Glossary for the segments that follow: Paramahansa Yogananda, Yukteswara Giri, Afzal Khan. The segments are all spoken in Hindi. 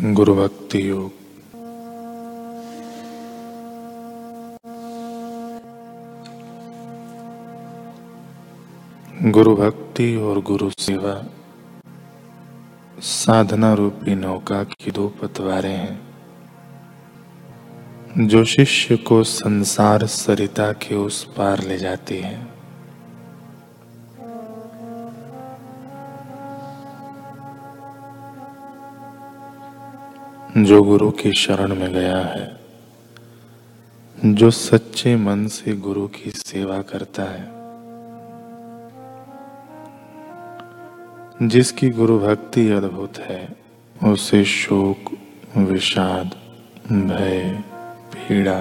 गुरु भक्ति योग। गुरु भक्ति और गुरु सेवा साधना रूपी नौका की दो पतवारें हैं जो शिष्य को संसार सरिता के उस पार ले जाती है। जो गुरु की शरण में गया है, जो सच्चे मन से गुरु की सेवा करता है, जिसकी गुरु भक्ति अद्भुत है, उसे शोक, विषाद, भय, पीड़ा,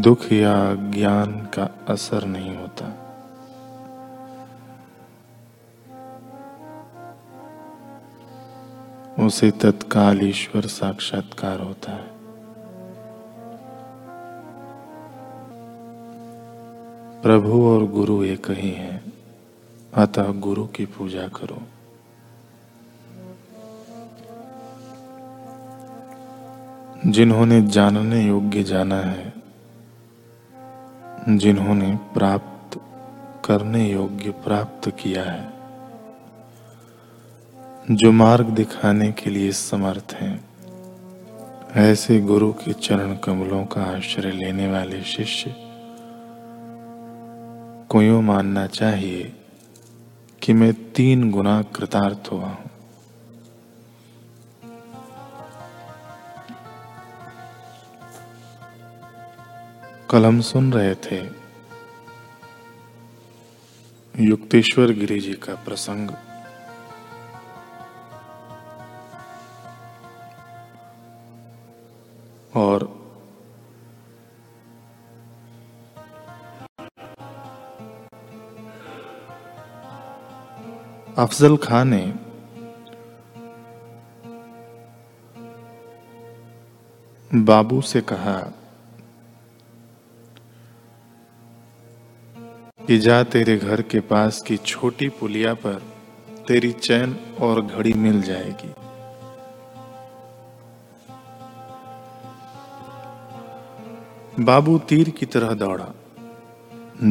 दुख या ज्ञान का असर नहीं होता। उसे तत्काल ईश्वर साक्षात्कार होता है। प्रभु और गुरु एक ही हैं, अतः गुरु की पूजा करो। जिन्होंने जानने योग्य जाना है, जिन्होंने प्राप्त करने योग्य प्राप्त किया है, जो मार्ग दिखाने के लिए समर्थ हैं, ऐसे गुरु के चरण कमलों का आश्रय लेने वाले शिष्य को यूं मानना चाहिए कि मैं 3 गुना कृतार्थ हुआ हूं। कल हम सुन रहे थे युक्तेश्वर गिरी जी का प्रसंग। और अफजल खान ने बाबू से कहा कि जा, तेरे घर के पास की छोटी पुलिया पर तेरी चैन और घड़ी मिल जाएगी। बाबू तीर की तरह दौड़ा।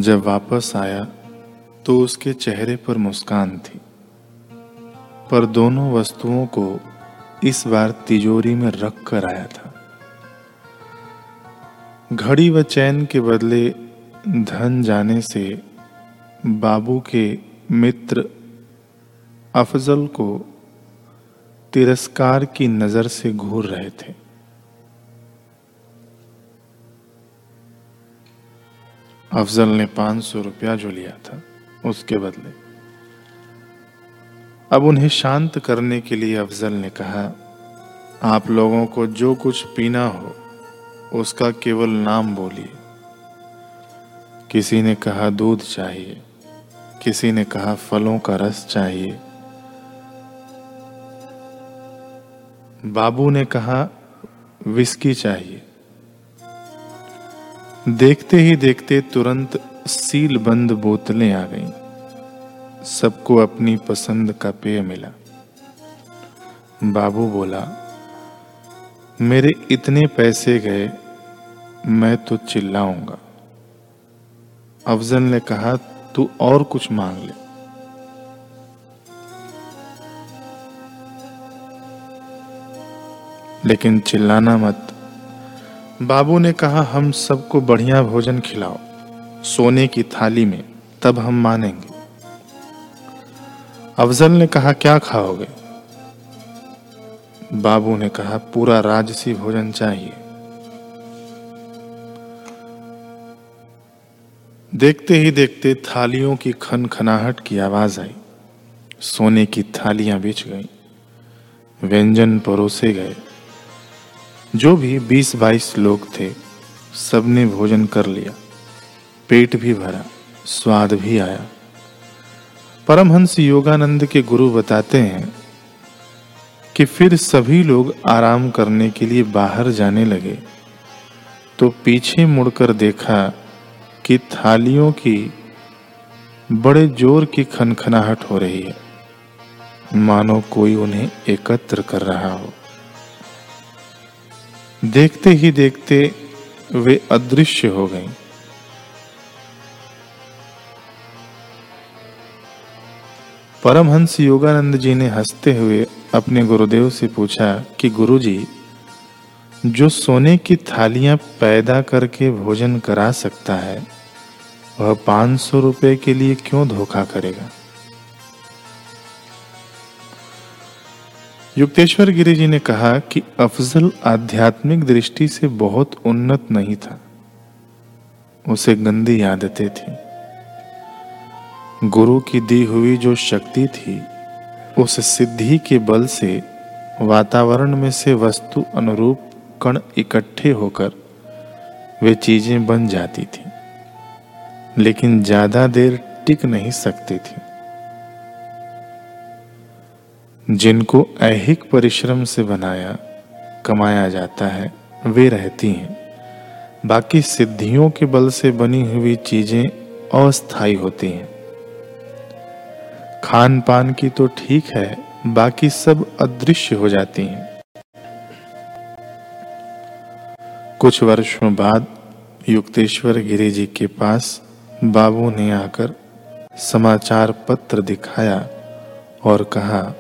जब वापस आया तो उसके चेहरे पर मुस्कान थी, पर दोनों वस्तुओं को इस बार तिजोरी में रख कर आया था। घड़ी व चैन के बदले धन जाने से बाबू के मित्र अफजल को तिरस्कार की नजर से घूर रहे थे। अफजल ने 500 रुपया जो लिया था उसके बदले अब उन्हें शांत करने के लिए अफजल ने कहा, आप लोगों को जो कुछ पीना हो उसका केवल नाम बोलिए। किसी ने कहा दूध चाहिए, किसी ने कहा फलों का रस चाहिए। बाबू ने कहा विस्की चाहिए। देखते ही देखते तुरंत सील बंद बोतलें आ गईं। सबको अपनी पसंद का पेय मिला। बाबू बोला, मेरे इतने पैसे गए, मैं तो चिल्लाऊंगा। अफजल ने कहा, तू और कुछ मांग ले। लेकिन चिल्लाना मत। बाबू ने कहा, हम सबको बढ़िया भोजन खिलाओ, सोने की थाली में, तब हम मानेंगे। अफजल ने कहा, क्या खाओगे? बाबू ने कहा, पूरा राजसी भोजन चाहिए। देखते ही देखते थालियों की खनखनाहट की आवाज आई। सोने की थालियां बिछ गईं, व्यंजन परोसे गए। जो भी 20-22 लोग थे, सबने भोजन कर लिया। पेट भी भरा, स्वाद भी आया। परमहंस योगानंद के गुरु बताते हैं कि फिर सभी लोग आराम करने के लिए बाहर जाने लगे तो पीछे मुड़कर देखा कि थालियों की बड़े जोर की खनखनाहट हो रही है। मानो कोई उन्हें एकत्र कर रहा हो। देखते ही देखते वे अदृश्य हो गई। परमहंस योगानंद जी ने हंसते हुए अपने गुरुदेव से पूछा कि गुरुजी, जो सोने की थालियां पैदा करके भोजन करा सकता है वह 500 रुपए के लिए क्यों धोखा करेगा? युक्तेश्वर गिरी जी ने कहा कि अफजल आध्यात्मिक दृष्टि से बहुत उन्नत नहीं था, उसे गंदी आदतें थी। गुरु की दी हुई जो शक्ति थी उस सिद्धि के बल से वातावरण में से वस्तु अनुरूप कण इकट्ठे होकर वे चीजें बन जाती थी, लेकिन ज्यादा देर टिक नहीं सकती थी। जिनको ऐहिक परिश्रम से बनाया कमाया जाता है वे रहती हैं, बाकी सिद्धियों के बल से बनी हुई चीजें अस्थायी होती हैं। खान पान की तो ठीक है, बाकी सब अदृश्य हो जाती हैं। कुछ वर्षों बाद युक्तेश्वर गिरी जी के पास बाबू ने आकर समाचार पत्र दिखाया और कहा,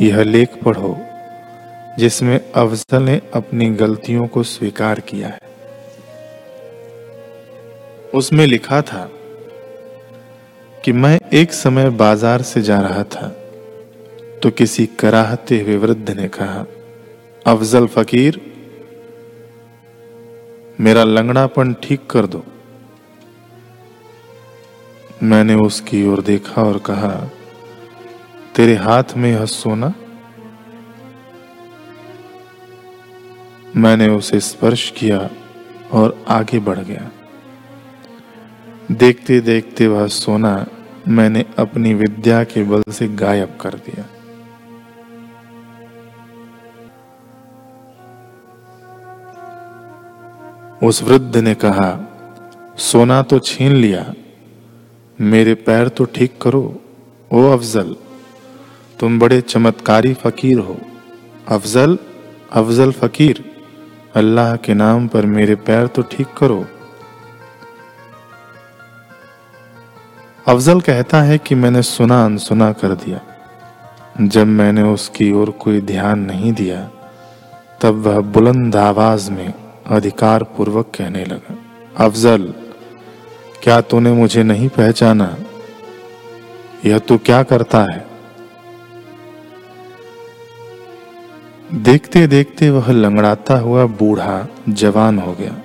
यह लेख पढ़ो जिसमें अफजल ने अपनी गलतियों को स्वीकार किया है। उसमें लिखा था कि मैं एक समय बाजार से जा रहा था तो किसी कराहते हुए वृद्ध ने कहा, अफजल फकीर, मेरा लंगड़ापन ठीक कर दो। मैंने उसकी ओर देखा और कहा, तेरे हाथ में यह सोना? मैंने उसे स्पर्श किया और आगे बढ़ गया। देखते देखते वह सोना मैंने अपनी विद्या के बल से गायब कर दिया। उस वृद्ध ने कहा, सोना तो छीन लिया, मेरे पैर तो ठीक करो। ओ अफजल, तुम बड़े चमत्कारी फकीर हो। अफजल, अफजल फकीर, अल्लाह के नाम पर मेरे पैर तो ठीक करो। अफजल कहता है कि मैंने सुना अनसुना कर दिया। जब मैंने उसकी ओर कोई ध्यान नहीं दिया तब वह बुलंद आवाज में अधिकार पूर्वक कहने लगा, अफजल, क्या तूने मुझे नहीं पहचाना? यह तू क्या करता है? देखते देखते वह लंगड़ाता हुआ बूढ़ा जवान हो गया।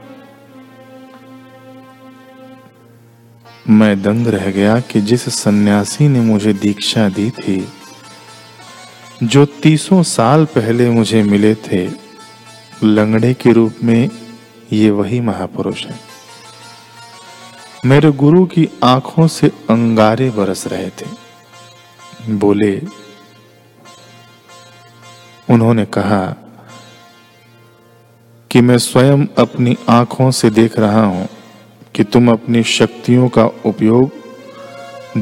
मैं दंग रह गया कि जिस सन्यासी ने मुझे दीक्षा दी थी, जो 300 साल पहले मुझे मिले थे, लंगड़े के रूप में ये वही महापुरुष है। मेरे गुरु की आंखों से अंगारे बरस रहे थे। बोले, उन्होंने कहा कि मैं स्वयं अपनी आंखों से देख रहा हूं कि तुम अपनी शक्तियों का उपयोग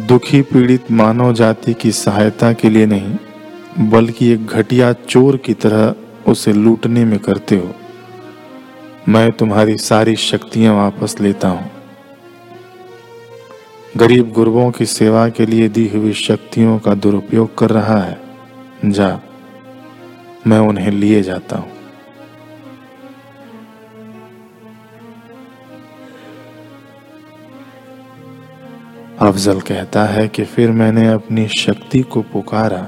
दुखी पीड़ित मानव जाति की सहायता के लिए नहीं, बल्कि एक घटिया चोर की तरह उसे लूटने में करते हो। मैं तुम्हारी सारी शक्तियां वापस लेता हूं। गरीब गुरबों की सेवा के लिए दी हुई शक्तियों का दुरुपयोग कर रहा है। जा, मैं उन्हें लिए जाता हूं। अफजल कहता है कि फिर मैंने अपनी शक्ति को पुकारा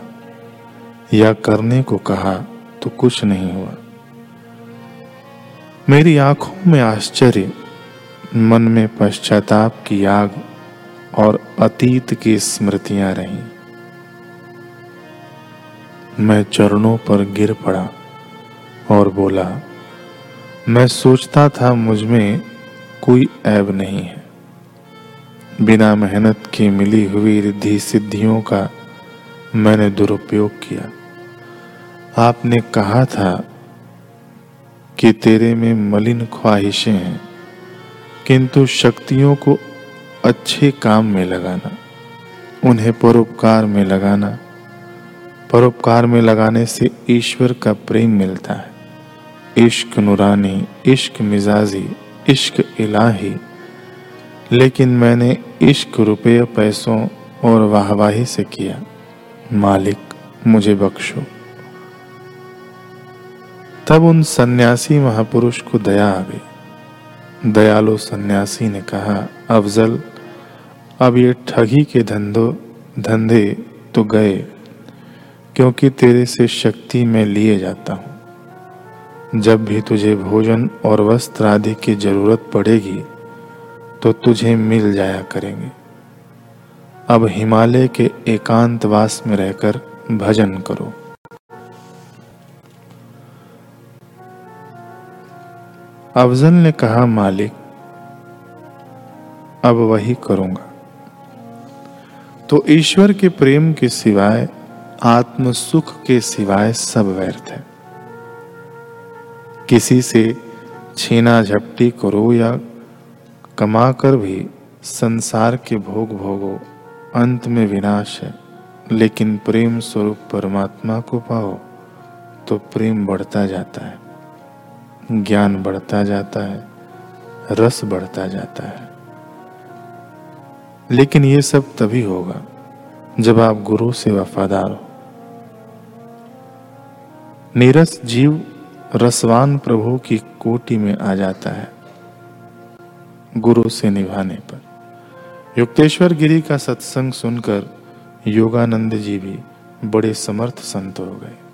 या करने को कहा तो कुछ नहीं हुआ। मेरी आंखों में आश्चर्य, मन में पश्चाताप की आग और अतीत की स्मृतियां रहीं। मैं चरणों पर गिर पड़ा और बोला, मैं सोचता था मुझमें कोई ऐब नहीं है। बिना मेहनत के मिली हुई रिद्धि सिद्धियों का मैंने दुरुपयोग किया। आपने कहा था कि तेरे में मलिन ख्वाहिशें हैं, किंतु शक्तियों को अच्छे काम में लगाना, उन्हें परोपकार में लगाना, परोपकार में लगाने से ईश्वर का प्रेम मिलता है। इश्क नूरानी, इश्क मिजाजी, इश्क इलाही। लेकिन मैंने इश्क रुपये पैसों और वाहवाही से किया, मालिक मुझे बख्शो। तब उन सन्यासी महापुरुष को दया आ गई। दयालु सन्यासी ने कहा, अफजल, अब ये ठगी के धंधे तो गए, क्योंकि तेरे से शक्ति में लिए जाता हूँ। जब भी तुझे भोजन और वस्त्र आदि की जरूरत पड़ेगी तो तुझे मिल जाया करेंगे। अब हिमालय के एकांतवास में रहकर भजन करो। अफजल ने कहा, मालिक, अब वही करूंगा। तो ईश्वर के प्रेम के सिवाय, आत्म सुख के सिवाय सब व्यर्थ है। किसी से छीना झपटी करो या कमा कर भी संसार के भोग भोगो, अंत में विनाश है। लेकिन प्रेम स्वरूप परमात्मा को पाओ तो प्रेम बढ़ता जाता है, ज्ञान बढ़ता जाता है, रस बढ़ता जाता है। लेकिन ये सब तभी होगा जब आप गुरु से वफादार हो। नीरस जीव रसवान प्रभु की कोटि में आ जाता है गुरु से निभाने पर। युक्तेश्वर गिरी का सत्संग सुनकर योगानंद जी भी बड़े समर्थ संत हो गए।